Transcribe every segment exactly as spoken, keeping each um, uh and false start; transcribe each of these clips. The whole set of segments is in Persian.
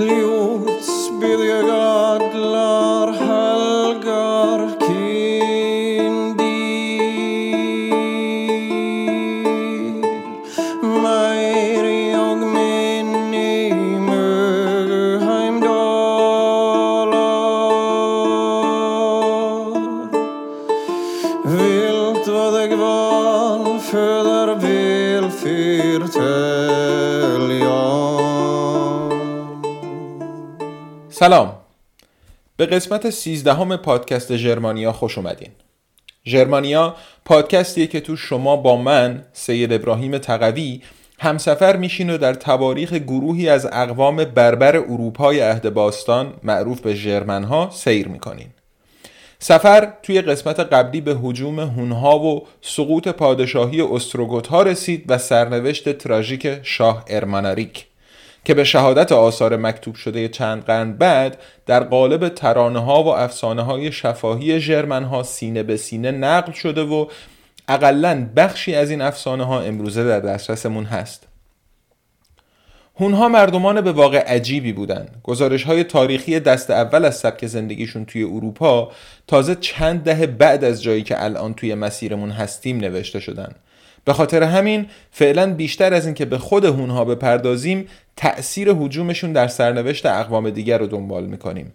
Ljud spyr ödlar helgar سلام. به قسمت سیزدهم پادکست ژرمانیا خوش اومدین. ژرمانیا پادکستیه که تو شما با من سید ابراهیم تقوی همسفر میشین و در تواریخ گروهی از اقوام بربر اروپای عهد باستان معروف به ژرمنها سیر میکنین. سفر توی قسمت قبلی به هجوم هونها و سقوط پادشاهی اسروگوتها رسید و سرنوشت تراژیک شاه ارمانریک که به شهادت آثار مکتوب شده چند قرن بعد در قالب ترانه‌ها و افسانه‌های شفاهی ژرمن‌ها سینه به سینه نقل شده و اقلاً بخشی از این افسانه‌ها امروزه در دسترسمون هست. هونها مردمان به واقع عجیبی بودن. گزارش‌های تاریخی دست اول از سبک زندگیشون توی اروپا تازه چند دهه بعد از جایی که الان توی مسیرمون هستیم نوشته شدن. به خاطر همین فعلا بیشتر از این که به خود هونها بپردازیم تأثیر هجومشون در سرنوشت اقوام دیگر رو دنبال میکنیم.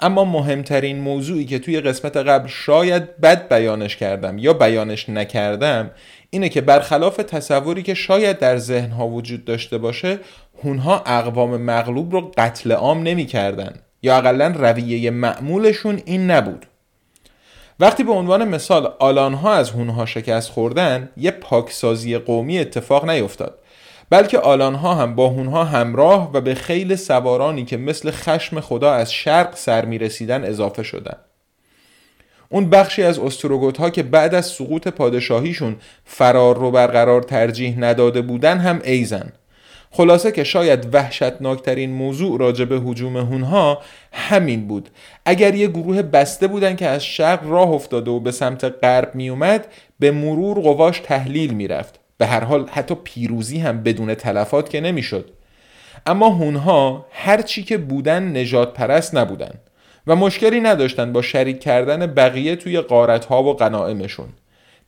اما مهمترین موضوعی که توی قسمت قبل شاید بد بیانش کردم یا بیانش نکردم اینه که برخلاف تصوری که شاید در ذهنها وجود داشته باشه، هونها اقوام مغلوب رو قتل عام نمی کردن یا اقلن رویه معمولشون این نبود. وقتی به عنوان مثال آلانها از هونها شکست خوردن، یه پاکسازی قومی اتفاق نیفتاد، بلکه آلانها هم با هونها همراه و به خیل سوارانی که مثل خشم خدا از شرق سر می‌رسیدن اضافه شدن. اون بخشی از اسروگوتها که بعد از سقوط پادشاهیشون فرار رو برقرار ترجیح نداده بودن هم ایزن. خلاصه که شاید وحشتناکترین موضوع راجع به هجوم هونها همین بود. اگر یه گروه بسته بودن که از شرق راه افتاده و به سمت غرب می اومد، به مرور قواش تحلیل می رفت. به هر حال حتی پیروزی هم بدون تلفات که نمی شد. اما هونها هرچی که بودن نجات پرست نبودن و مشکلی نداشتن با شریک کردن بقیه توی غارتها و غنائمشون.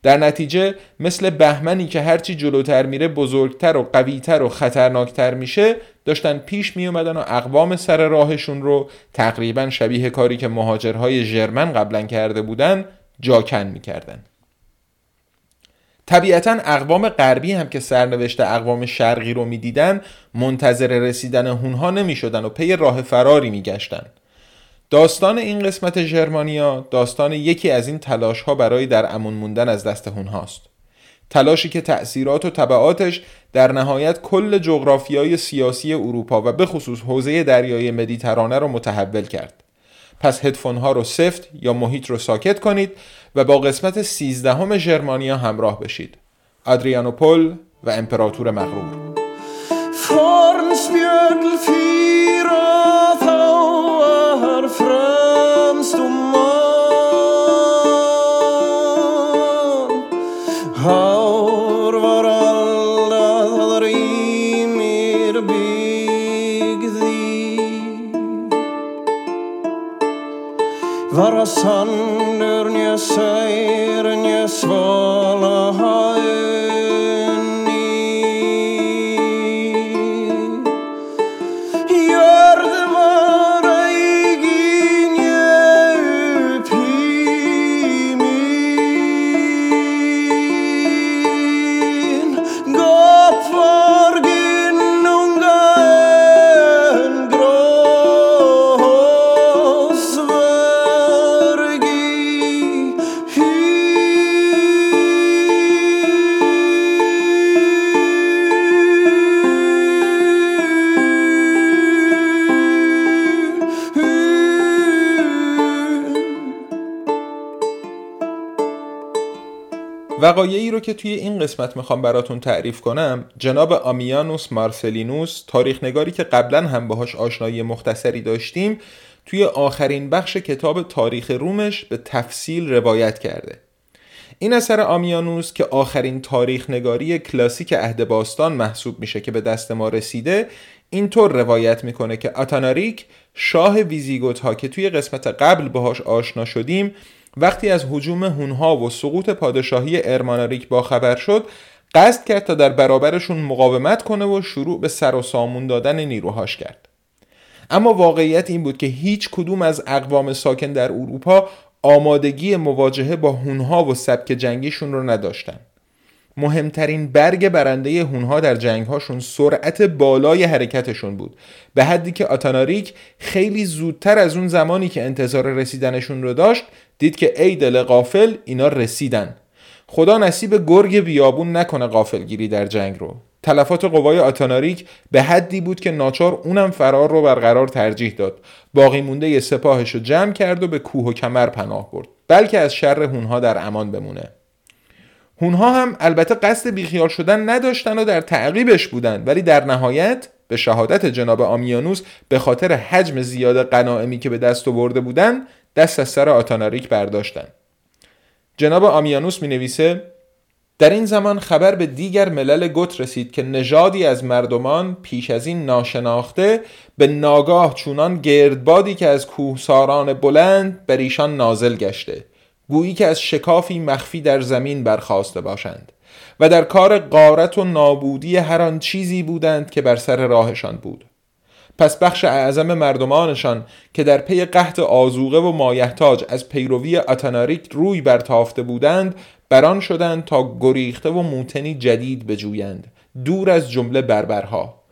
در نتیجه مثل بهمنی که هرچی جلوتر میره بزرگتر و قویتر و خطرناکتر میشه، داشتن پیش میومدن و اقوام سر راهشون رو تقریبا شبیه کاری که مهاجرهای ژرمن قبلا کرده بودن جاکن میکردن. طبیعتاً اقوام غربی هم که سرنوشت اقوام شرقی رو میدیدن منتظر رسیدن هونها نمیشدن و پی راه فراری میگشتن. داستان این قسمت ژرمانیا داستان یکی از این تلاش‌ها برای در امان موندن از دست هونهاست. تلاشی که تأثیرات و تبعاتش در نهایت کل جغرافیای سیاسی اروپا و به خصوص حوزه دریای مدیترانه رو متحول کرد. پس هدفون‌ها رو سفت یا محیط رو ساکت کنید و با قسمت سیزدهم ژرمانیا همراه بشید. آدریانوپول و امپراتور مغرور. främst om man har var alla där i mer byggdi vara sander nje säger nje svala ha وقایعی رو که توی این قسمت میخوام براتون تعریف کنم، جناب آمیانوس مارسلینوس، تاریخنگاری که قبلا هم باهاش آشنایی مختصری داشتیم، توی آخرین بخش کتاب تاریخ رومش به تفصیل روایت کرده. این اثر آمیانوس که آخرین تاریخ نگاری کلاسیک عهد باستان محسوب میشه که به دست ما رسیده، اینطور روایت میکنه که آتاناریک شاه ویزیگوتها که توی قسمت قبل باهاش آشنا شدیم، وقتی از هجوم هونها و سقوط پادشاهی ارمانریک باخبر شد، قصد کرد تا در برابرشون مقاومت کنه و شروع به سر و سامون دادن نیروهاش کرد. اما واقعیت این بود که هیچ کدوم از اقوام ساکن در اروپا آمادگی مواجهه با هونها و سبک جنگیشون رو نداشتن. مهمترین برگ برنده هونها در جنگهاشون سرعت بالای حرکتشون بود، به حدی که آتاناریک خیلی زودتر از اون زمانی که انتظار رسیدنشون رو داشت دید که ای دل غافل، اینا رسیدن. خدا نصیب گرگ بیابون نکنه غافلگیری در جنگ رو. تلفات قوای آتاناریک به حدی بود که ناچار اونم فرار رو برقرار ترجیح داد. باقی مونده یه سپاهش رو جمع کرد و به کوه و کمر پناه برد، بلکه از شر هونها در امان بمونه. هونها هم البته قصد بیخیال شدن نداشتن و در تعقیبش بودن، ولی در نهایت به شهادت جناب آمیانوس به خاطر حجم زیاد غنایمی که به دست آورده بودن، دست از سر آتاناریک برداشتن. جناب آمیانوس می نویسه: در این زمان خبر به دیگر ملل گوت رسید که نژادی از مردمان پیش از این ناشناخته به ناگاه چونان گردبادی که از کوهساران بلند بر ایشان نازل گشته، گویی که از شکافی مخفی در زمین برخاسته باشند و در کار غارت و نابودی هر آن چیزی بودند که بر سر راهشان بود. پس بخش اعظم مردمانشان که در پی قحط آذوقه و مایحتاج از پیروی آتاناریک روی برتافته بودند، بران شدند تا گریخته و موتنی جدید بجویند، دور از جمله بربرها.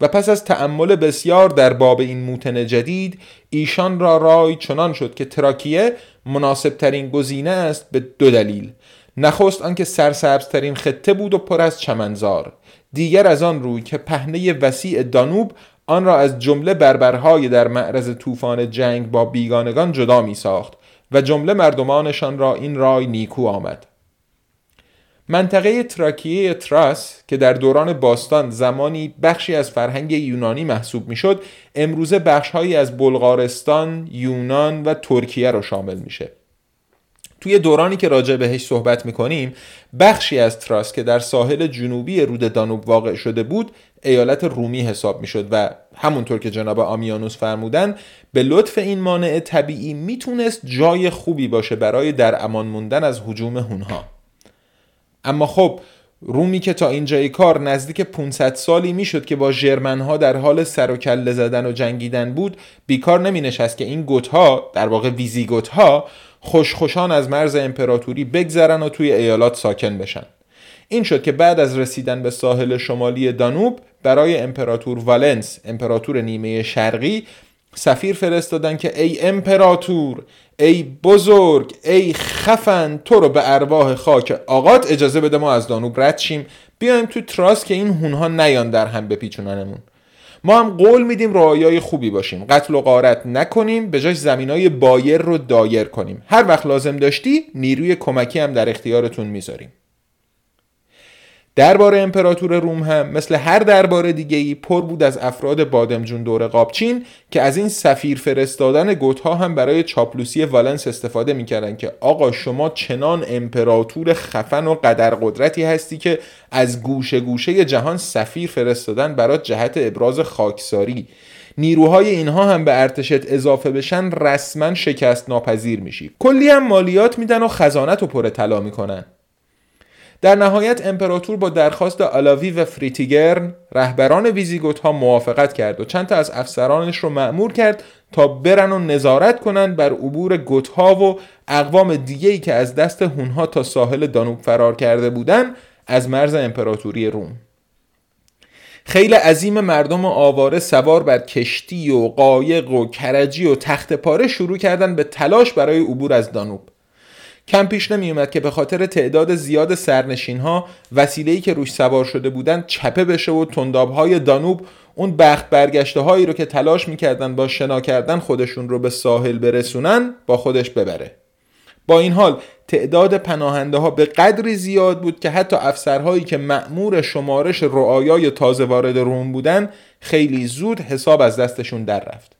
و پس از تأمل بسیار در باب این موتن جدید، ایشان را رای چنان شد که تراکیه مناسب ترین گزینه است به دو دلیل: نخست آنکه سرسبز ترین خطه بود و پر از چمنزار، دیگر از آن روی که پهنه وسیع دانوب آن را از جمله بربرهای در معرض طوفان جنگ با بیگانگان جدا می ساخت و جمله مردمانشان را این رای نیکو آمد. منطقه تراکیه تراس که در دوران باستان زمانی بخشی از فرهنگ یونانی محسوب میشد، امروزه بخشهایی از بلغارستان، یونان و ترکیه را شامل میشه. توی دورانی که راجع بهش صحبت میکنیم، بخشی از تراس که در ساحل جنوبی رود دانوب واقع شده بود، ایالت رومی حساب میشد و همونطور که جناب آمیانوس فرمودن، به لطف این مانع طبیعی میتونست جای خوبی باشه برای در امان موندن از هجوم هونها. اما خب رومی که تا اینجای کار نزدیک پانصد سالی میشد که با ژرمن‌ها در حال سر و کله زدن و جنگیدن بود، بیکار نمی نشست که این گوتها، در واقع ویزیگوتها، خوشخوشان از مرز امپراتوری بگذرن و توی ایالات ساکن بشن. این شد که بعد از رسیدن به ساحل شمالی دانوب، برای امپراتور والنس، امپراتور نیمه شرقی، سفیر فرستادن که ای امپراتور، ای بزرگ، ای خفن، تو رو به ارواح خاک آقات اجازه بده ما از دانوب رد شیم، بیایم تو تراس که این هونها نیان در هم بپیچوننمون. ما هم قول میدیم رعایای خوبی باشیم، قتل و غارت نکنیم، به جاش زمینای بایر رو دایر کنیم، هر وقت لازم داشتی نیروی کمکی هم در اختیارتون میذاریم. دربار امپراتور روم هم مثل هر دربار دیگه‌ای پر بود از افراد بادمجون دور قابچین که از این سفیر فرستادن گوتها هم برای چاپلوسی والنس استفاده می‌کردند که آقا شما چنان امپراتور خفن و قدر قدرتی هستی که از گوشه گوشه جهان سفیر فرستادن برای جهت ابراز خاکساری، نیروهای اینها هم به ارتشت اضافه بشن رسما شکست ناپذیر میشی. کلی هم مالیات میدن و خزانه تو پر طلا میکنن. در نهایت امپراتور با درخواست آلاویو و فریتیگرن، رهبران ویزیگوتها، موافقت کرد و چند تا از افسرانش رو مأمور کرد تا برن و نظارت کنن بر عبور گوتها و اقوام دیگه‌ای که از دست هونها تا ساحل دانوب فرار کرده بودن از مرز امپراتوری روم. خیلی عظیم مردم آواره سوار بر کشتی و قایق و کرجی و تخت پاره شروع کردن به تلاش برای عبور از دانوب. کم پیش نمی اومد که به خاطر تعداد زیاد سرنشین ها وسیله‌ای که روش سوار شده بودن چپه بشه و تنداب‌های دانوب اون بخت برگشته هایی رو که تلاش می‌کردن با شنا کردن خودشون رو به ساحل برسونن با خودش ببره. با این حال تعداد پناهنده ها به قدری زیاد بود که حتی افسرهایی که مأمور شمارش رعایای تازه وارد روم بودن خیلی زود حساب از دستشون در رفت.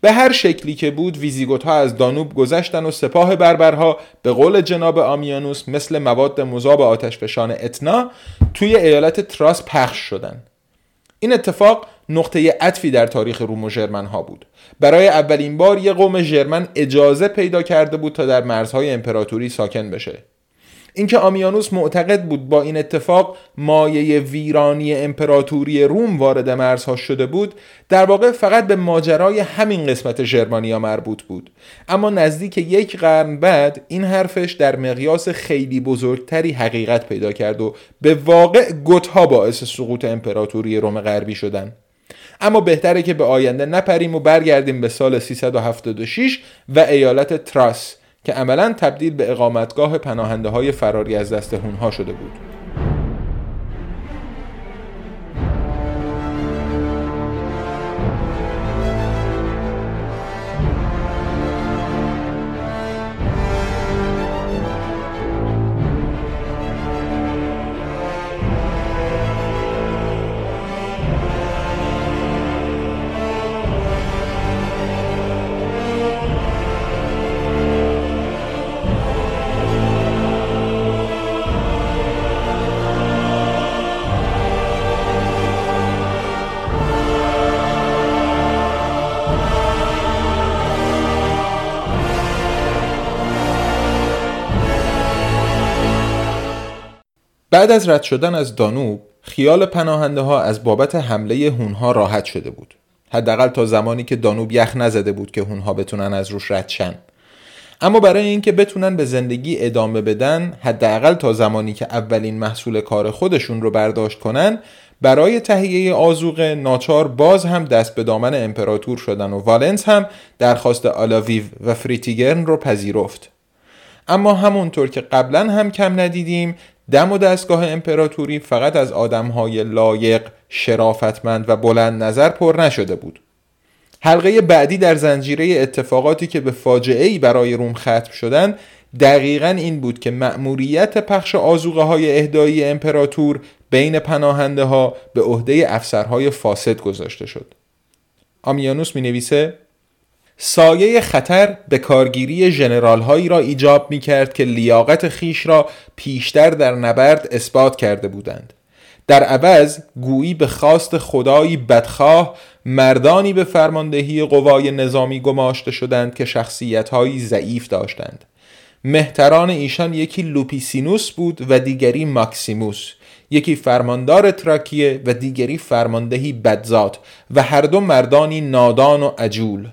به هر شکلی که بود ویزیگوتها از دانوب گذشتن و سپاه بربرها به قول جناب آمیانوس مثل مواد مذاب آتشفشان اتنا توی ایالت تراس پخش شدن. این اتفاق نقطه عطفی در تاریخ روم و ژرمن‌ها بود. برای اولین بار یک قوم ژرمن اجازه پیدا کرده بود تا در مرزهای امپراتوری ساکن بشه. اینکه آمیانوس معتقد بود با این اتفاق مایه ویرانی امپراتوری روم وارد مرزها شده بود، در واقع فقط به ماجرای همین قسمت ژرمانیا مربوط بود. اما نزدیک یک قرن بعد این حرفش در مقیاس خیلی بزرگتری حقیقت پیدا کرد و به واقع گوتها باعث سقوط امپراتوری روم غربی شدن. اما بهتره که به آینده نپریم و برگردیم به سال سیصد و هفتاد و شش و ایالت تراس که عملاً تبدیل به اقامتگاه پناهنده های فراری از دست هونها شده بود. بعد از رد شدن از دانوب، خیال پناهنده ها از بابت حمله هونها راحت شده بود. حداقل تا زمانی که دانوب یخ نزده بود که هونها بتونن از روش رد شن. اما برای اینکه بتونن به زندگی ادامه بدن، حداقل تا زمانی که اولین محصول کار خودشون رو برداشت کنن، برای تهیه آذوقه ناچار باز هم دست به دامن امپراتور شدن و والنس هم درخواست آلاویو و فریتیگرن رو پذیرفت. اما همونطور که قبلا هم کم ندیدیم، دم و دستگاه امپراتوری فقط از آدم‌های لایق، شرافتمند و بلند نظر پر نشده بود. حلقه بعدی در زنجیره اتفاقاتی که به فاجعه‌ای برای روم ختم شدند، دقیقاً این بود که مأموریت پخش آذوقه‌های اهدایی امپراتور بین پناهنده‌ها به عهده افسرهای فاسد گذاشته شد. آمیانوس می‌نویسه: سایه خطر به کارگیری ژنرال هایی را ایجاب می کرد که لیاقت خیش را پیشتر در نبرد اثبات کرده بودند. در عوض گویی به خواست خدایی بدخواه مردانی به فرماندهی قوای نظامی گماشته شدند که شخصیت هایی ضعیف داشتند. مهتران ایشان یکی لوپیسینوس بود و دیگری ماکسیموس، یکی فرماندار تراکیه و دیگری فرماندهی بدذات و هر دو مردانی نادان و عجول.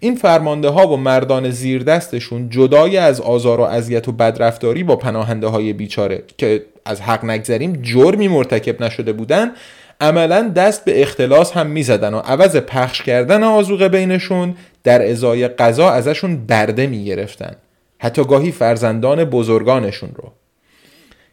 این فرمانده ها و مردان زیر دستشون جدای از آزار و اذیت و بدرفتاری با پناهنده های بیچاره که از حق نگذریم جرمی مرتکب نشده بودن، عملا دست به اختلاس هم می زدن و عوض پخش کردن آذوقه بینشون در ازای قضا ازشون برده می گرفتن، حتی گاهی فرزندان بزرگانشون رو.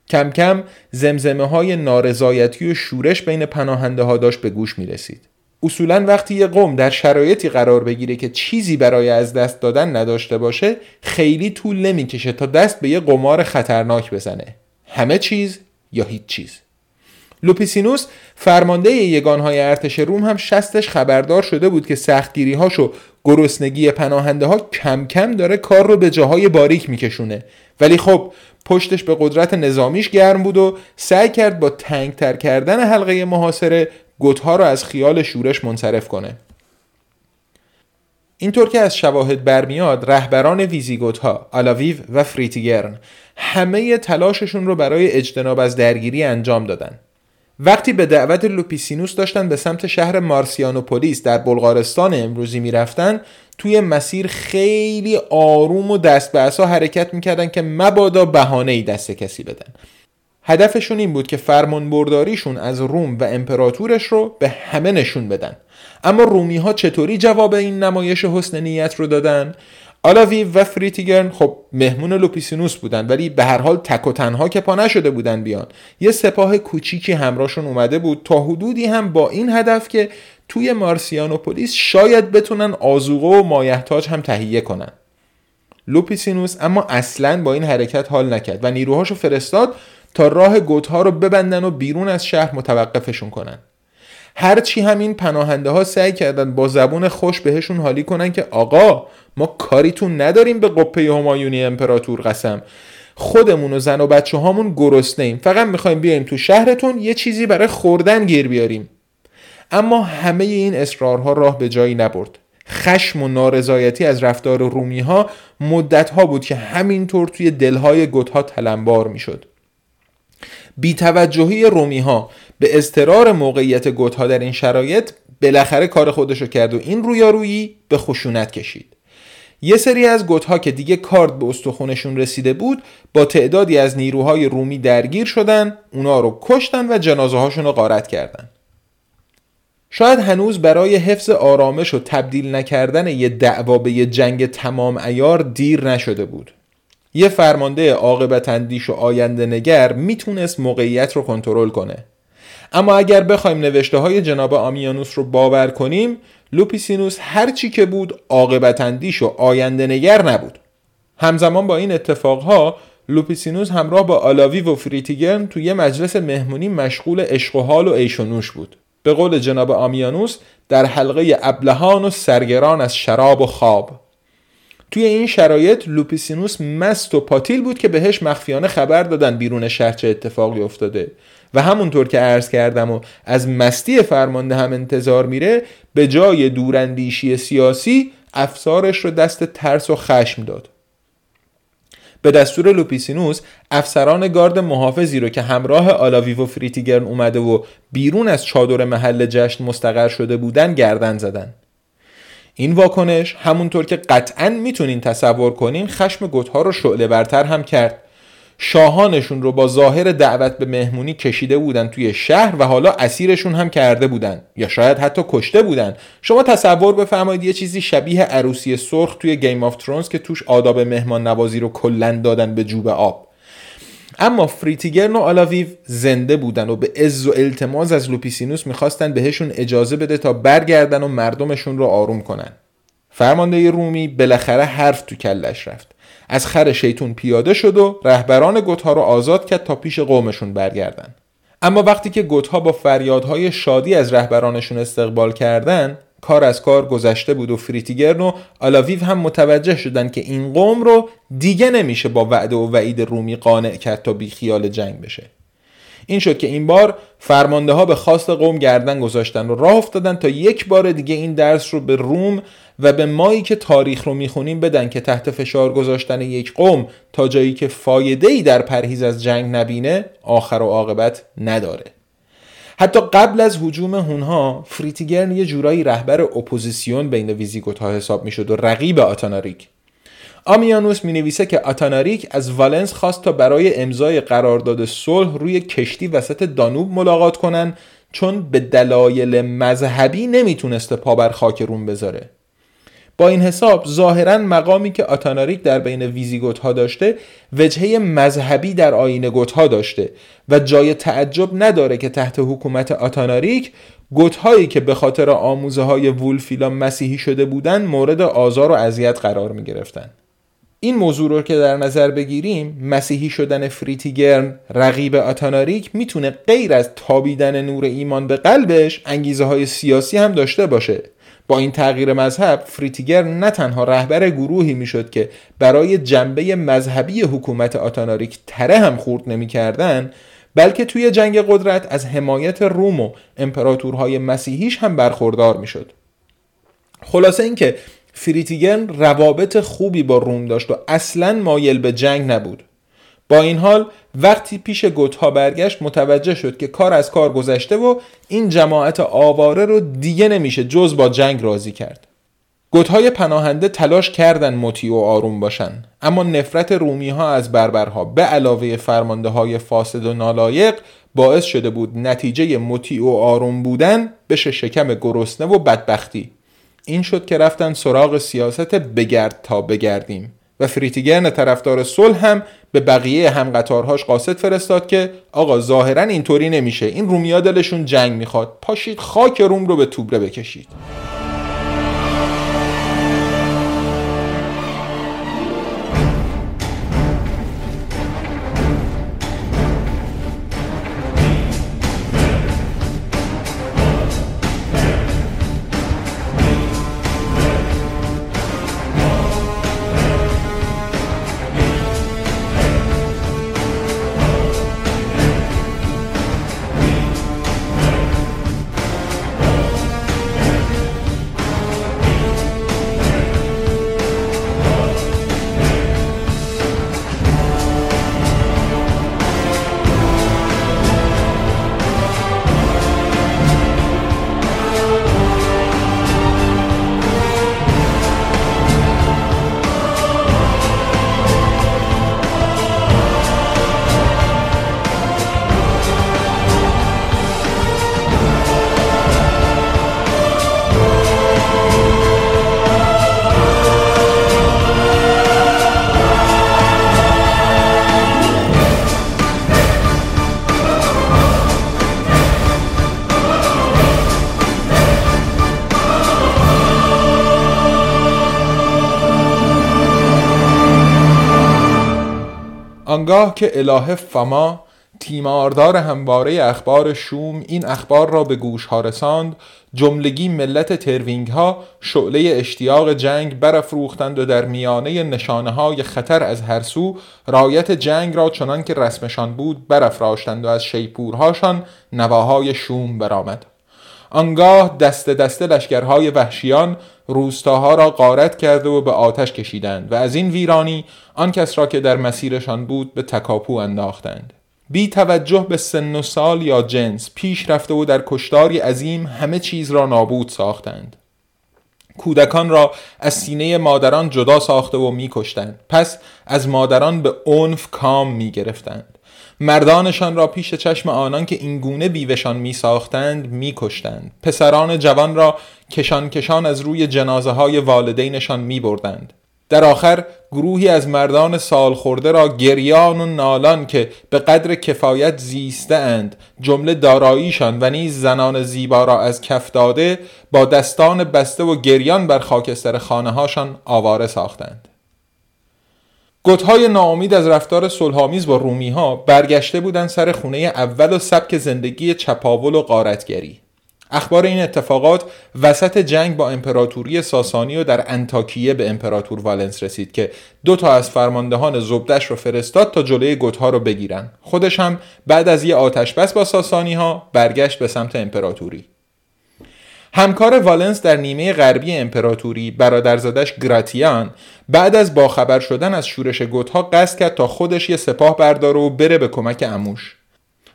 کم کم زمزمه های نارضایتی و شورش بین پناهنده ها داشت به گوش می رسید. اصولاً وقتی یه قوم در شرایطی قرار بگیره که چیزی برای از دست دادن نداشته باشه، خیلی طول نمی‌کشه تا دست به یه قمار خطرناک بزنه: همه چیز یا هیچ چیز. لوپیسینوس فرمانده یگان‌های ارتش روم هم شستش خبردار شده بود که سختگیری‌هاش و گرسنگی پناهنده‌ها کم کم داره کار رو به جاهای باریک می‌کشونه، ولی خب پشتش به قدرت نظامیش گرم بود و سعی کرد با تنگ‌تر کردن حلقه محاصره گوتها را از خیال شورش منصرف کنه. اینطور که از شواهد برمیاد، رهبران ویزیگوتها، آلاویو و فریتیگرن همه تلاششون رو برای اجتناب از درگیری انجام دادن. وقتی به دعوت لوپیسینوس داشتن به سمت شهر مارسیانوپولیس در بلغارستان امروزی میرفتن، توی مسیر خیلی آروم و دست به عصا حرکت میکردن که مبادا بهانه‌ای دست کسی بدن. هدفشون این بود که فرمانبرداریشون از روم و امپراتورش رو به همه نشون بدن. اما رومی‌ها چطوری جواب این نمایش حسن نیت رو دادن؟ آلاویو و فریتیگرن خب مهمون لوپیسینوس بودن، ولی به هر حال تک و تنها که پا نشده بودن بیان. یه سپاه کوچیکی همراهشون اومده بود، تا حدودی هم با این هدف که توی مارسیانوپولیس شاید بتونن آذوقه و مایحتاج هم تهیه کنن. لوپیسینوس اما اصلاً با این حرکت حال نکرد و نیروهاشو فرستاد تا راه گوتها رو ببندن و بیرون از شهر متوقفشون کنن. هرچی همین پناهنده ها سعی کردن با زبون خوش بهشون حالی کنن که آقا ما کاریتون نداریم به قپه همایونی امپراتور، قسم خودمون و زن و بچه هامون گرسنه ایم، فقط میخوایم بیایم تو شهرتون یه چیزی برای خوردن گیر بیاریم. اما همه این اصرارها راه به جایی نبرد. خشم و نارضایتی از رفتار رومی ها مدتها بود که همینطور توی دلهای گوتها تلمبار میشد. بی‌توجهی رومی ها به اضطرار موقعیت گوتها در این شرایط بالاخره کار خودشو کرد و این رویارویی به خشونت کشید. یه سری از گوتها که دیگه کارد به استخونشون رسیده بود با تعدادی از نیروهای رومی درگیر شدن، اونا رو کشتن و جنازه هاشون رو غارت کردن. شاید هنوز برای حفظ آرامش و تبدیل نکردن یه دعوا به یه جنگ تمام عیار دیر نشده بود. یه فرمانده عاقبت اندیش و آینده نگر میتونست موقعیت رو کنترل کنه. اما اگر بخوایم نوشته های جناب آمیانوس رو باور کنیم، لوپیسینوس هرچی که بود عاقبت اندیش و آینده نگر نبود. همزمان با این اتفاقها، لوپیسینوس همراه با آلاویو و فریتیگرن توی یه مجلس مهمونی مشغول عشق و حال و عیش و نوش بود. به قول جناب آمیانوس در حلقه ابلهان و سرگران از شراب و خواب. توی این شرایط لوپیسینوس مست و پاتیل بود که بهش مخفیانه خبر دادن بیرون شهر چه اتفاقی افتاده و همونطور که عرض کردم و از مستی فرمانده هم انتظار میره، به جای دوراندیشی سیاسی افسارش رو دست ترس و خشم داد. به دستور لوپیسینوس افسران گارد محافظی رو که همراه آلاویو و فریتیگرن اومده و بیرون از چادر محل جشن مستقر شده بودن گردن زدن. این واکنش همونطور که قطعاً میتونین تصور کنین خشم گوتها رو شعله برتر هم کرد. شاهانشون رو با ظاهر دعوت به مهمونی کشیده بودن توی شهر و حالا اسیرشون هم کرده بودن یا شاید حتی کشته بودن. شما تصور بفرمایید یه چیزی شبیه عروسی سرخ توی گیم آف ترونز که توش آداب مهمان نوازی رو کلن دادن به جوب آب. اما فریتیگرن و آلاویو زنده بودن و به عز و التماس از لوپیسینوس میخواستن بهشون اجازه بده تا برگردن و مردمشون رو آروم کنن. فرمانده رومی بالاخره حرف تو کلش رفت. از خر شیطون پیاده شد و رهبران گوتها رو آزاد کرد تا پیش قومشون برگردن. اما وقتی که گوتها با فریادهای شادی از رهبرانشون استقبال کردن، کار از کار گذشته بود و فریتیگرن و آلاویو هم متوجه شدن که این قوم رو دیگه نمیشه با وعده و وعید رومی قانع کرد تا بی خیال جنگ بشه. این شد که این بار فرمانده ها به خواست قوم گردن گذاشتن و راه افتادن تا یک بار دیگه این درس رو به روم و به مایی که تاریخ رو میخونیم بدن که تحت فشار گذاشتن یک قوم تا جایی که فایده‌ای در پرهیز از جنگ نبینه آخر و عاقبت نداره. حتی قبل از هجوم هونها فریتیگرن یه جورایی رهبر اپوزیسیون بین ویزیگوتها حساب میشد و رقیب آتاناریک. آمیانوس می نویسه که آتاناریک از والنس خواست تا برای امضای قرارداد صلح روی کشتی وسط دانوب ملاقات کنن چون به دلایل مذهبی نمیتونسته پا بر خاک روم بذاره. با این حساب ظاهراً مقامی که آتاناریک در بین ویزیگوتها داشته وجهه مذهبی در آیین گوتها داشته و جای تعجب نداره که تحت حکومت آتاناریک گوتهایی که به خاطر آموزه های وولفیلا مسیحی شده بودن مورد آزار و اذیت قرار می گرفتن. این موضوع رو که در نظر بگیریم، مسیحی شدن فریتیگرن رقیب آتاناریک میتونه غیر از تابیدن نور ایمان به قلبش انگیزه های سیاسی هم داشته باشه. با این تغییر مذهب فریتیگرن نه تنها رهبر گروهی میشد که برای جنبه مذهبی حکومت آتاناریک تره هم خورد نمیکردن، بلکه توی جنگ قدرت از حمایت روم و امپراتورهای مسیحیش هم برخوردار میشد. خلاصه اینکه فریتیگرن روابط خوبی با روم داشت و اصلاً مایل به جنگ نبود. با این حال وقتی پیش گوتها برگشت متوجه شد که کار از کار گذشته و این جماعت آواره رو دیگه نمیشه جز با جنگ راضی کرد. گوتهای پناهنده تلاش کردن مطیع و آروم باشن، اما نفرت رومی ها از بربرها به علاوه فرمانده های فاسد و نالایق باعث شده بود نتیجه مطیع و آروم بودن بشه شکم گرسنه و بدبختی. این شد که رفتن سراغ سیاست بگرد تا بگردیم و فریتیگرن طرفدار صلح هم به بقیه هم قطارهاش قاصد فرستاد که آقا ظاهرا اینطوری نمیشه، این رومیا دلشون جنگ میخواد، پاشید خاک روم رو به توبره بکشید. آنگاه که الهه فما تیماردار همواره اخبار شوم این اخبار را به گوشها رساند، جملگی ملت تروینگ ها شعله اشتیاق جنگ برافروختند و در میانه نشانه های خطر از هر سو رایت جنگ را چنان که رسمشان بود برافراشتند و از شیپورهاشان نواهای شوم برآمد. آنگاه دست دست لشکرهای وحشیان روستاها را غارت کرده و به آتش کشیدند و از این ویرانی آن کس را که در مسیرشان بود به تکاپو انداختند. بی توجه به سن و سال یا جنس پیش رفته و در کشتاری عظیم همه چیز را نابود ساختند. کودکان را از سینه مادران جدا ساخته و می کشتند. پس از مادران به عنف کام می گرفتند. مردانشان را پیش چشم آنان که اینگونه بیوشان می ساختند می کشتند. پسران جوان را کشان کشان از روی جنازه های والدینشان می بردند. در آخر گروهی از مردان سال خورده را گریان و نالان که به قدر کفایت زیسته اند، جمله داراییشان و نیز زنان زیبا را از کف داده، با دستان بسته و گریان بر خاکستر خانه هاشان آواره ساختند. گتهای ناامید از رفتار صلح‌آمیز با رومی ها برگشته بودند سر خونه اول و سبک زندگی چپاول و غارتگری. اخبار این اتفاقات وسط جنگ با امپراتوری ساسانی و در انتاکیه به امپراتور والنس رسید که دو تا از فرماندهان زبدش رو فرستاد تا جلوی گتها رو بگیرن. خودش هم بعد از یه آتش بس با ساسانی ها برگشت به سمت امپراتوری. همکار والنس در نیمه غربی امپراتوری، برادرزادش گراتیان، بعد از باخبر شدن از شورش گتها قصد کرد تا خودش یه سپاه برداره و بره به کمک عموش.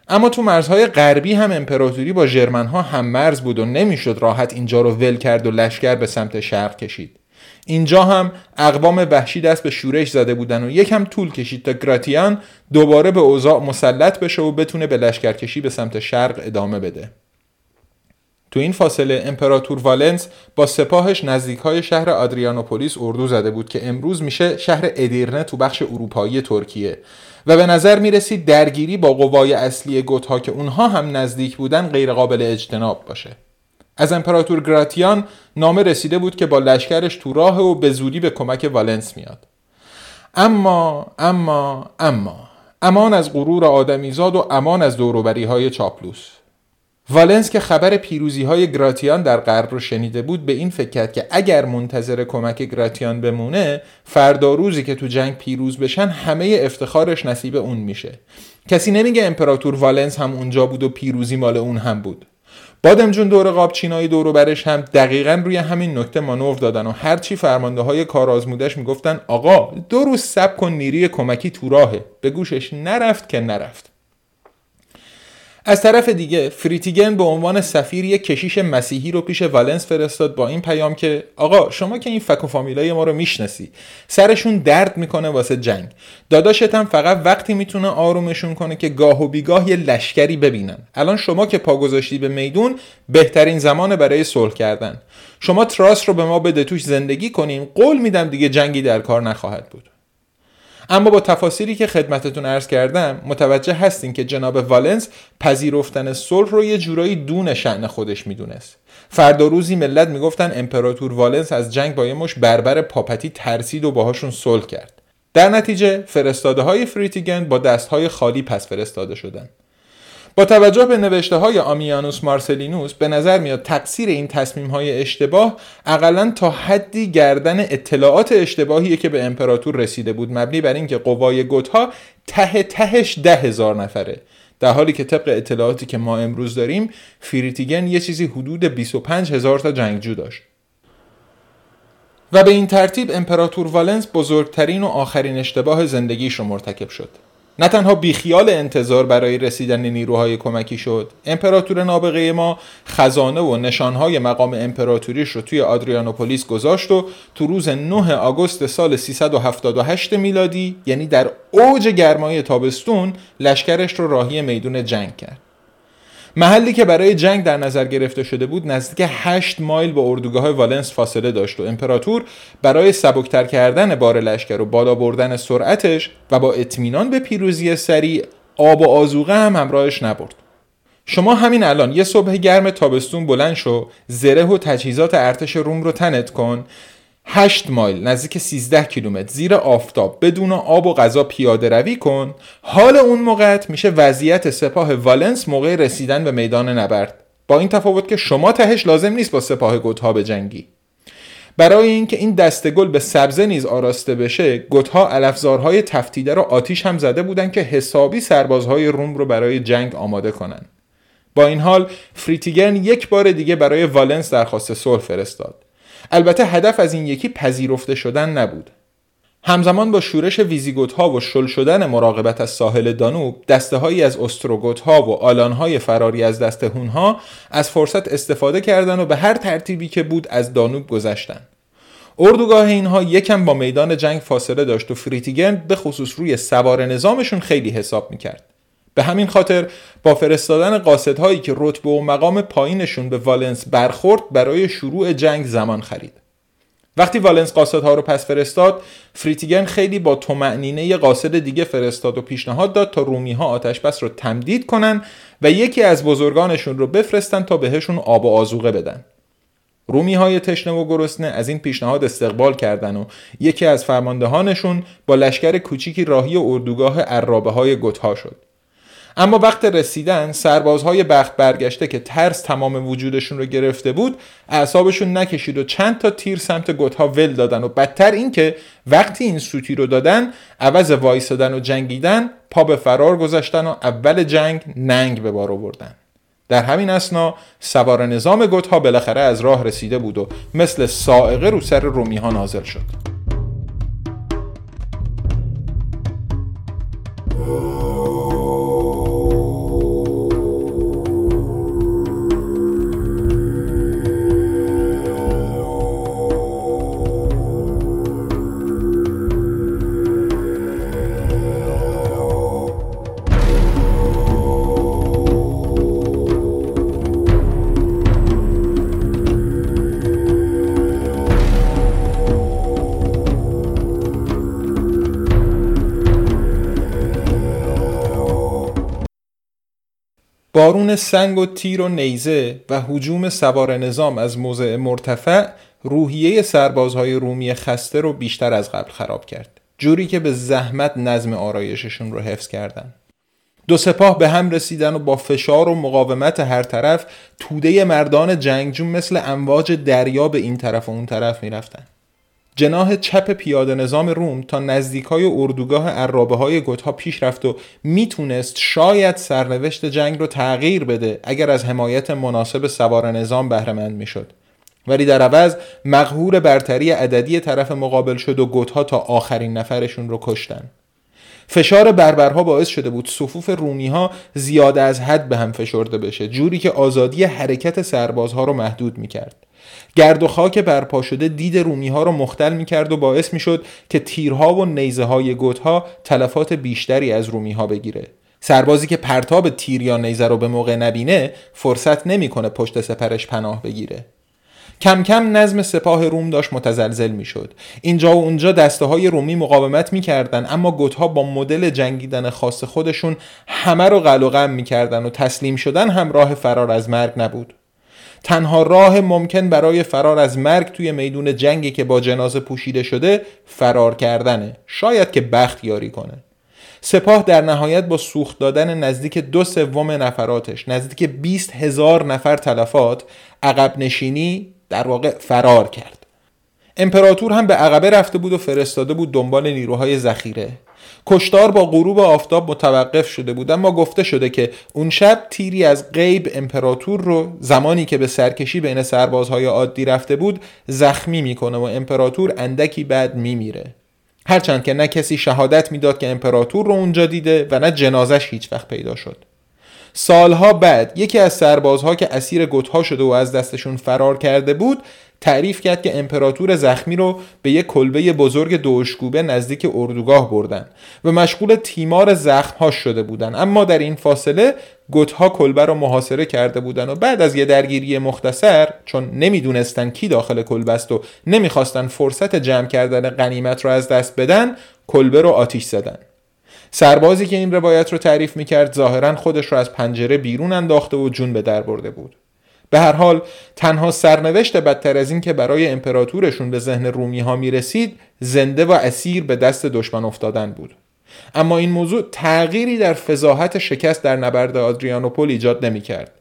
اما تو مرزهای غربی هم امپراتوری با ژرمن‌ها هم مرز بود و نمیشد راحت اینجا رو ول کرد و لشکر به سمت شرق کشید. اینجا هم اقوام وحشی دست به شورش زده بودن و یکم طول کشید تا گراتیان دوباره به اوضاع مسلط بشه و بتونه به لشکرکشی به سمت شرق ادامه بده. تو این فاصله امپراتور والنس با سپاهش نزدیک‌های شهر آدریانوپولیس اردو زده بود که امروز میشه شهر ادیرنه تو بخش اروپایی ترکیه و به نظر میرسید درگیری با قوای اصلی گتها که اونها هم نزدیک بودن غیر قابل اجتناب باشه. از امپراتور گراتیان نامه رسیده بود که با لشکرش تو راه و به زودی به کمک والنس میاد. اما اما اما امان از غرور آدمیزاد و امان از دوروبری‌های چاپلوس. والنس که خبر پیروزی‌های گراتیان در غرب رو شنیده بود به این فکر کرد که اگر منتظر کمک گراتیان بمونه، فردا روزی که تو جنگ پیروز بشن همه افتخارش نصیب اون میشه. کسی نمیگه امپراتور والنس هم اونجا بود و پیروزی مال اون هم بود. بادمجون دور قاب چینای دور و برش هم دقیقاً روی همین نکته مانور دادن و هرچی فرمانده‌های کارآزمودش میگفتن آقا دو روز صبر کن نیروی کمکی تو راهه، به گوشش نرفت که نرفت. از طرف دیگه فریتیگرن به عنوان سفیر یک کشیش مسیحی رو پیش والنس فرستاد با این پیام که آقا شما که این فک و فامیلای ما رو میشناسی، سرشون درد میکنه واسه جنگ، داداشت هم فقط وقتی میتونه آرومشون کنه که گاه و بیگاه یه لشکری ببینن. الان شما که پا گذاشتی به میدون، بهترین زمانه برای صلح کردن. شما تراس رو به ما بده توش زندگی کنیم، قول میدم دیگه جنگی در کار نخواهد بود. اما با تفاصیلی که خدمتتون عرض کردم متوجه هستین که جناب والنس پذیرفتن صلح رو یه جورایی دون شأن خودش میدونست. فردا روزی ملت میگفتن امپراتور والنس از جنگ با یه مش بربر پاپتی ترسید و باهاشون صلح کرد. در نتیجه فرستاده های فریتیگرن با دستهای خالی پس فرستاده شدن. با توجه به نوشته های آمیانوس مارسلینوس به نظر میاد تقصیر این تصمیم های اشتباه اقلن تا حدی گردن اطلاعات اشتباهیه که به امپراتور رسیده بود، مبنی بر اینکه قوای گتها ته تهش ده هزار نفره، در حالی که طبق اطلاعاتی که ما امروز داریم فریتیگرن یه چیزی حدود بیست و پنج هزار تا جنگجو داشت. و به این ترتیب امپراتور والنس بزرگترین و آخرین اشتباه زندگیش رو مرتکب شد. نه تنها بیخیال انتظار برای رسیدن نیروهای کمکی شد، امپراتور نابغه ما خزانه و نشانهای مقام امپراتوریش رو توی آدریانوپولیس گذاشت و تو روز نهم آگوست سال سیصد و هفتاد و هشت میلادی، یعنی در اوج گرمای تابستون، لشکرش رو راهی میدون جنگ کرد. محلی که برای جنگ در نظر گرفته شده بود نزدیک هشت مایل با اردوگاه والنس فاصله داشت و امپراتور برای سبکتر کردن بار لشکر و بالا بردن سرعتش و با اطمینان به پیروزی سریع، آب و آذوقه هم همراهش نبرد. شما همین الان یه صبح گرم تابستون بلند شو، زره و تجهیزات ارتش روم رو تنت کن، هشت مایل نزدیک سیزده کیلومتر زیر آفتاب بدون آب و غذا پیاده روی کن. حال اون موقع میشه وضعیت سپاه والنس موقع رسیدن به میدان نبرد، با این تفاوت که شما تهش لازم نیست با سپاه گوتها بجنگی. برای اینکه این دسته گل به سبزه نیز آراسته بشه، گوتها علفزارهای تفتیده رو آتیش هم زده بودن که حسابی سربازهای روم رو برای جنگ آماده کنن. با این حال فریتیگرن یک بار دیگه برای والنس درخواست صلح فرستاد. البته هدف از این یکی پذیرفته شدن نبود. همزمان با شورش ویزیگوتها و شل شدن مراقبت از ساحل دانوب، دسته‌هایی از اوستروگوتها و آلانهای فراری از دست هونها از فرصت استفاده کردند و به هر ترتیبی که بود از دانوب گذشتند. اردوگاه اینها یکم با میدان جنگ فاصله داشت و فریتیگرن به خصوص روی سوار نظامشون خیلی حساب میکرد. به همین خاطر با فرستادن قاصدهایی که رتبه و مقام پایینشون به والنس برخورد، برای شروع جنگ زمان خرید. وقتی والنس قاصدها رو پس فرستاد، فریتیگرن خیلی با طمأنینه یه قاصد دیگه فرستاد و پیشنهاد داد تا رومی‌ها آتش بس رو تمدید کنن و یکی از بزرگانشون رو بفرستن تا بهشون آب و آذوقه بدن. رومی‌های تشنه و گرسنه از این پیشنهاد استقبال کردند و یکی از فرماندهانشون با لشکر کوچیکی راهی اردوگاه عرابه‌های گوتها شد. اما وقت رسیدن، سربازهای بخت برگشته که ترس تمام وجودشون رو گرفته بود، اعصابشون نکشید و چند تا تیر سمت گوتها ول دادن و بدتر این که وقتی این سوتی رو دادن، عوض وایسادن و جنگیدن، پا به فرار گذاشتن و اول جنگ ننگ به بار آوردن. در همین اثنا سوار نظام گوتها بالاخره از راه رسیده بود و مثل صاعقه رو سر رومی‌ها نازل شد. بارون سنگ و تیر و نیزه و هجوم سوار نظام از موضع مرتفع روحیه سربازهای رومی خسته رو بیشتر از قبل خراب کرد، جوری که به زحمت نظم آرایششون رو حفظ کردن. دو سپاه به هم رسیدن و با فشار و مقاومت هر طرف، توده مردان جنگجو مثل امواج دریا به این طرف و اون طرف می رفتن. جناح چپ پیاده نظام روم تا نزدیکای اردوگاه عرابه‌های گوتها پیش رفت و میتونست شاید سرنوشت جنگ رو تغییر بده اگر از حمایت مناسب سوار نظام بهره مند میشد. ولی در عوض مقهور برتری عددی طرف مقابل شد و گوتها تا آخرین نفرشون رو کشتن. فشار بربرها باعث شده بود صفوف رومی‌ها زیاده از حد به هم فشرده بشه، جوری که آزادی حرکت سربازها رو محدود میکرد. گرد و خاک برپا شده دید رومی‌ها رو مختل می‌کرد و باعث می‌شد که تیرها و نیزه‌های گوتها تلفات بیشتری از رومی‌ها بگیره. سربازی که پرتاب تیر یا نیزه رو به موقع نبینه، فرصت نمی‌کنه پشت سپرش پناه بگیره. کم کم نظم سپاه روم داشت متزلزل می‌شد. اینجا و اونجا دسته‌های رومی مقاومت می‌کردن، اما گوتها با مدل جنگیدن خاص خودشون همه رو قلقم می‌کردن و تسلیم شدن هم راه فرار از مرگ نبود. تنها راه ممکن برای فرار از مرگ توی میدون جنگی که با جنازه پوشیده شده، فرار کردنه. شاید که بخت یاری کنه. سپاه در نهایت با سوخت دادن نزدیک دو سوم نفراتش، نزدیک بیست هزار نفر تلفات، عقب نشینی، در واقع فرار کرد. امپراتور هم به عقبه رفته بود و فرستاده بود دنبال نیروهای ذخیره. کشتار با غروب آفتاب متوقف شده بود، اما گفته شده که اون شب تیری از غیب امپراتور رو زمانی که به سرکشی بین سربازهای عادی رفته بود زخمی میکنه و امپراتور اندکی بعد میمیره. هرچند که نه کسی شهادت میداد که امپراتور رو اونجا دیده و نه جنازش هیچ وقت پیدا شد. سالها بعد یکی از سربازها که اسیر گوتها شده و از دستشون فرار کرده بود، تعریف کرد که امپراتور زخمی رو به یک کلبه بزرگ دوشکوبه نزدیک اردوگاه بردن و مشغول تیمار زخم‌ها شده بودن، اما در این فاصله گوتها کلبه رو محاصره کرده بودن و بعد از یه درگیری مختصر، چون نمیدونستن کی داخل کلبه است و نمیخواستن فرصت جمع کردن غنیمت رو از دست بدن، کلبه رو آتیش زدن. سربازی که این روایت رو تعریف میکرد ظاهرا خودش رو از پنجره بیرون انداخته و جون به در برده بود. به هر حال تنها سرنوشت بدتر از این که برای امپراتورشون به ذهن رومی ها می رسید زنده و اسیر به دست دشمن افتادن بود. اما این موضوع تغییری در فضاحت شکست در نبرد آدریانوپول ایجاد نمی کرد.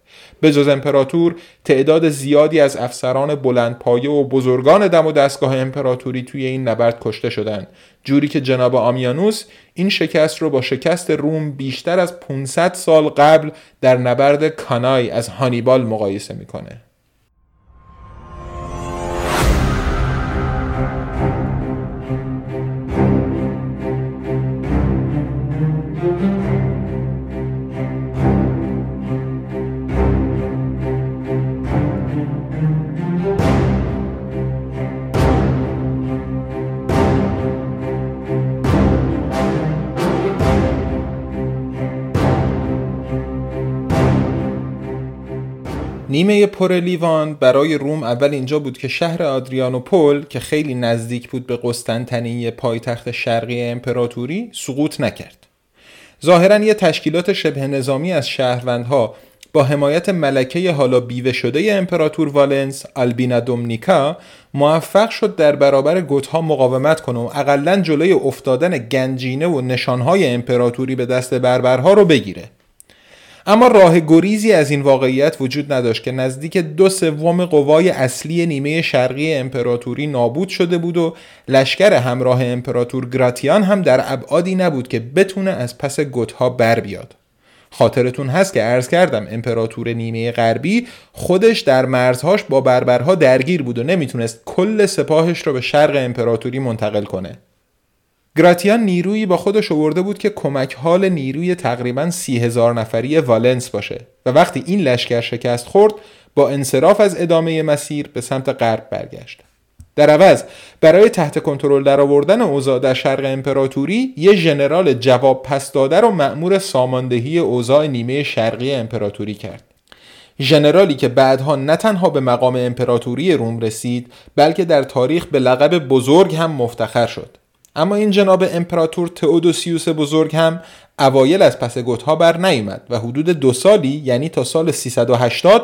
به جز امپراتور، تعداد زیادی از افسران بلندپایه و بزرگان دم و دستگاه امپراتوری توی این نبرد کشته شدند، جوری که جناب آمیانوس این شکست رو با شکست روم بیشتر از پانصد سال قبل در نبرد کانای از هانیبال مقایسه میکنه. نیمه پر لیوان برای روم اول اینجا بود که شهر آدریانوپول که خیلی نزدیک بود به قسطنطنیه پایتخت شرقی امپراتوری سقوط نکرد. ظاهراً یه تشکیلات شبه نظامی از شهروندها با حمایت ملکه حالا بیوه شده امپراتور والنس، البینا دومنیکا، موفق شد در برابر گوتها مقاومت کنه و اقلاً جلوی افتادن گنجینه و نشانهای امپراتوری به دست بربرها رو بگیره. اما راه گریزی از این واقعیت وجود نداشت که نزدیک دو سوم قوای اصلی نیمه شرقی امپراتوری نابود شده بود و لشکر همراه امپراتور گراتیان هم در ابعادی نبود که بتونه از پس گوتها بر بیاد. خاطرتون هست که عرض کردم امپراتور نیمه غربی خودش در مرزهاش با بربرها درگیر بود و نمیتونست کل سپاهش رو به شرق امپراتوری منتقل کنه. گراتیان نیرویی با خودش آورده بود که کمک حال نیروی تقریباً سی هزار نفری والنس باشه و وقتی این لشکر شکست خورد با انصراف از ادامه مسیر به سمت غرب برگشت. در عوض برای تحت کنترل درآوردن اوضاع در شرق امپراتوری یه ژنرال جواب پس داده رو مأمور ساماندهی اوضاع نیمه شرقی امپراتوری کرد. ژنرالی که بعدها نه تنها به مقام امپراتوری روم رسید بلکه در تاریخ به لقب بزرگ هم مفتخر شد. اما این جناب امپراتور تئودوسیوس بزرگ هم اوایل از پس گوتها بر نیامد و حدود دو سالی یعنی تا سال سیصد و هشتاد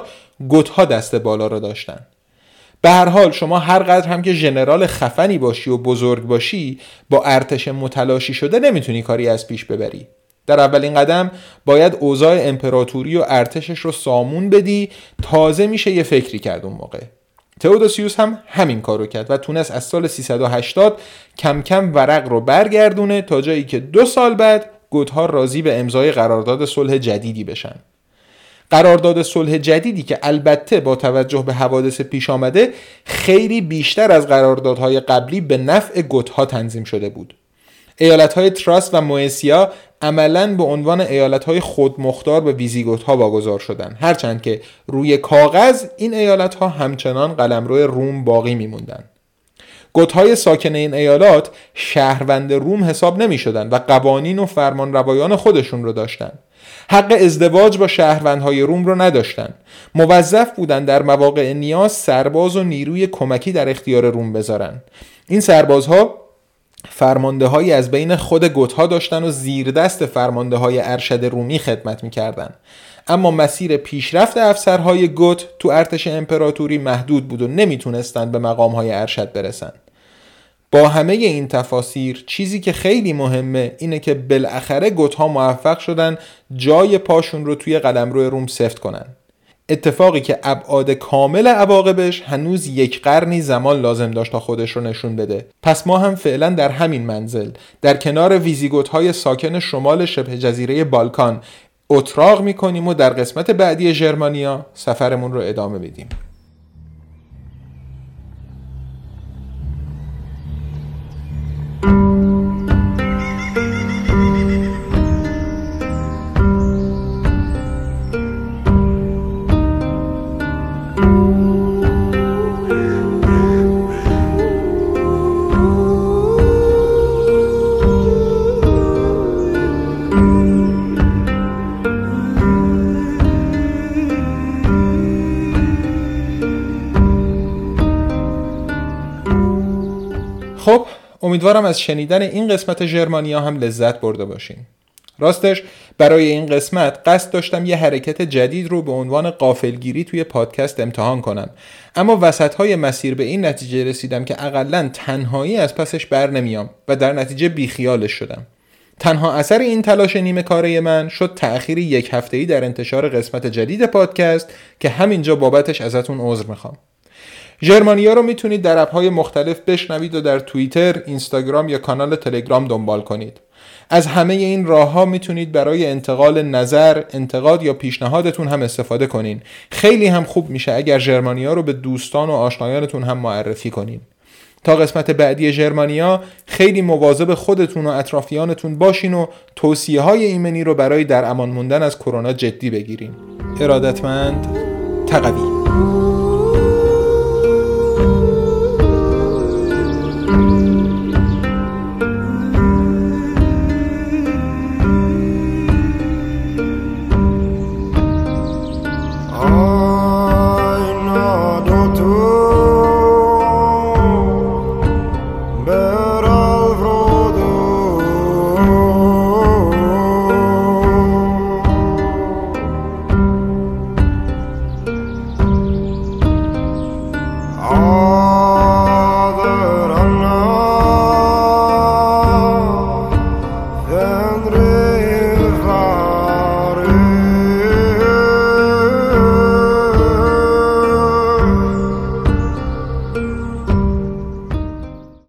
گوتها دست بالا را داشتن. به هر حال شما هر قدر هم که ژنرال خفنی باشی و بزرگ باشی با ارتش متلاشی شده نمیتونی کاری از پیش ببری. در اولین قدم باید اوضاع امپراتوری و ارتشش رو سامون بدی، تازه میشه یه فکری کرد اون موقع. تئودوسیوس هم همین کارو کرد و تونست از سال سیصد و هشتاد کم کم ورق رو برگردونه تا جایی که دو سال بعد گوتها راضی به امضای قرارداد صلح جدیدی بشن. قرارداد صلح جدیدی که البته با توجه به حوادث پیش آمده خیلی بیشتر از قراردادهای قبلی به نفع گوتها تنظیم شده بود. ایالت‌های تراس و موئسیا عملاً به عنوان ایالت‌های خودمختار به ویزیگوتها واگذار شدند، هرچند که روی کاغذ این ایالت‌ها همچنان قلمرو روم باقی می‌موندند. گوتهای ساکن این ایالات شهروند روم حساب نمی‌شدند و قوانین و فرمانروایان خودشون رو داشتند. حق ازدواج با شهروندهای روم رو نداشتند. موظف بودند در مواقع نیاز سرباز و نیروی کمکی در اختیار روم بذارن. این سربازها فرمانده‌هایی از بین خود گوتها داشتن و زیر دست فرمانده‌های ارشد رومی خدمت می‌کردند. اما مسیر پیشرفت افسرهای گوت تو ارتش امپراتوری محدود بود و نمی‌تونستند به مقام‌های ارشد برسند. با همه این تفاسیر چیزی که خیلی مهمه اینه که بالاخره گوتها موفق شدن جای پاشون رو توی قلمرو روم سفت کنن. اتفاقی که ابعاد کامل عواقبش هنوز یک قرنی زمان لازم داشت تا خودش رو نشون بده. پس ما هم فعلا در همین منزل در کنار ویزیگوت‌های ساکن شمال شبه جزیره بالکان اتراق می‌کنیم و در قسمت بعدی ژرمانیا سفرمون رو ادامه بدیم. خب امیدوارم از شنیدن این قسمت ژرمانیا هم لذت برده باشین. راستش برای این قسمت قصد داشتم یه حرکت جدید رو به عنوان غافلگیری توی پادکست امتحان کنم، اما وسط‌های مسیر به این نتیجه رسیدم که اقلاً تنهایی از پسش بر نمیام و در نتیجه بیخیالش شدم. تنها اثر این تلاش نیمه کاره من شد تأخیر یک هفته‌ای در انتشار قسمت جدید پادکست که همینجا بابتش ازتون عذر میخوام. ژرمانیا رو میتونید در اپ‌های مختلف بشنوید و در توییتر، اینستاگرام یا کانال تلگرام دنبال کنید. از همه این راه‌ها میتونید برای انتقال نظر، انتقاد یا پیشنهادتون هم استفاده کنین. خیلی هم خوب میشه اگر ژرمانیا رو به دوستان و آشنایانتون هم معرفی کنین. تا قسمت بعدی ژرمانیا، خیلی مواظب خودتون و اطرافیانتون باشین و توصیه‌های ایمنی رو برای در امان موندن از کرونا جدی بگیرین. ارادتمند، تقوی.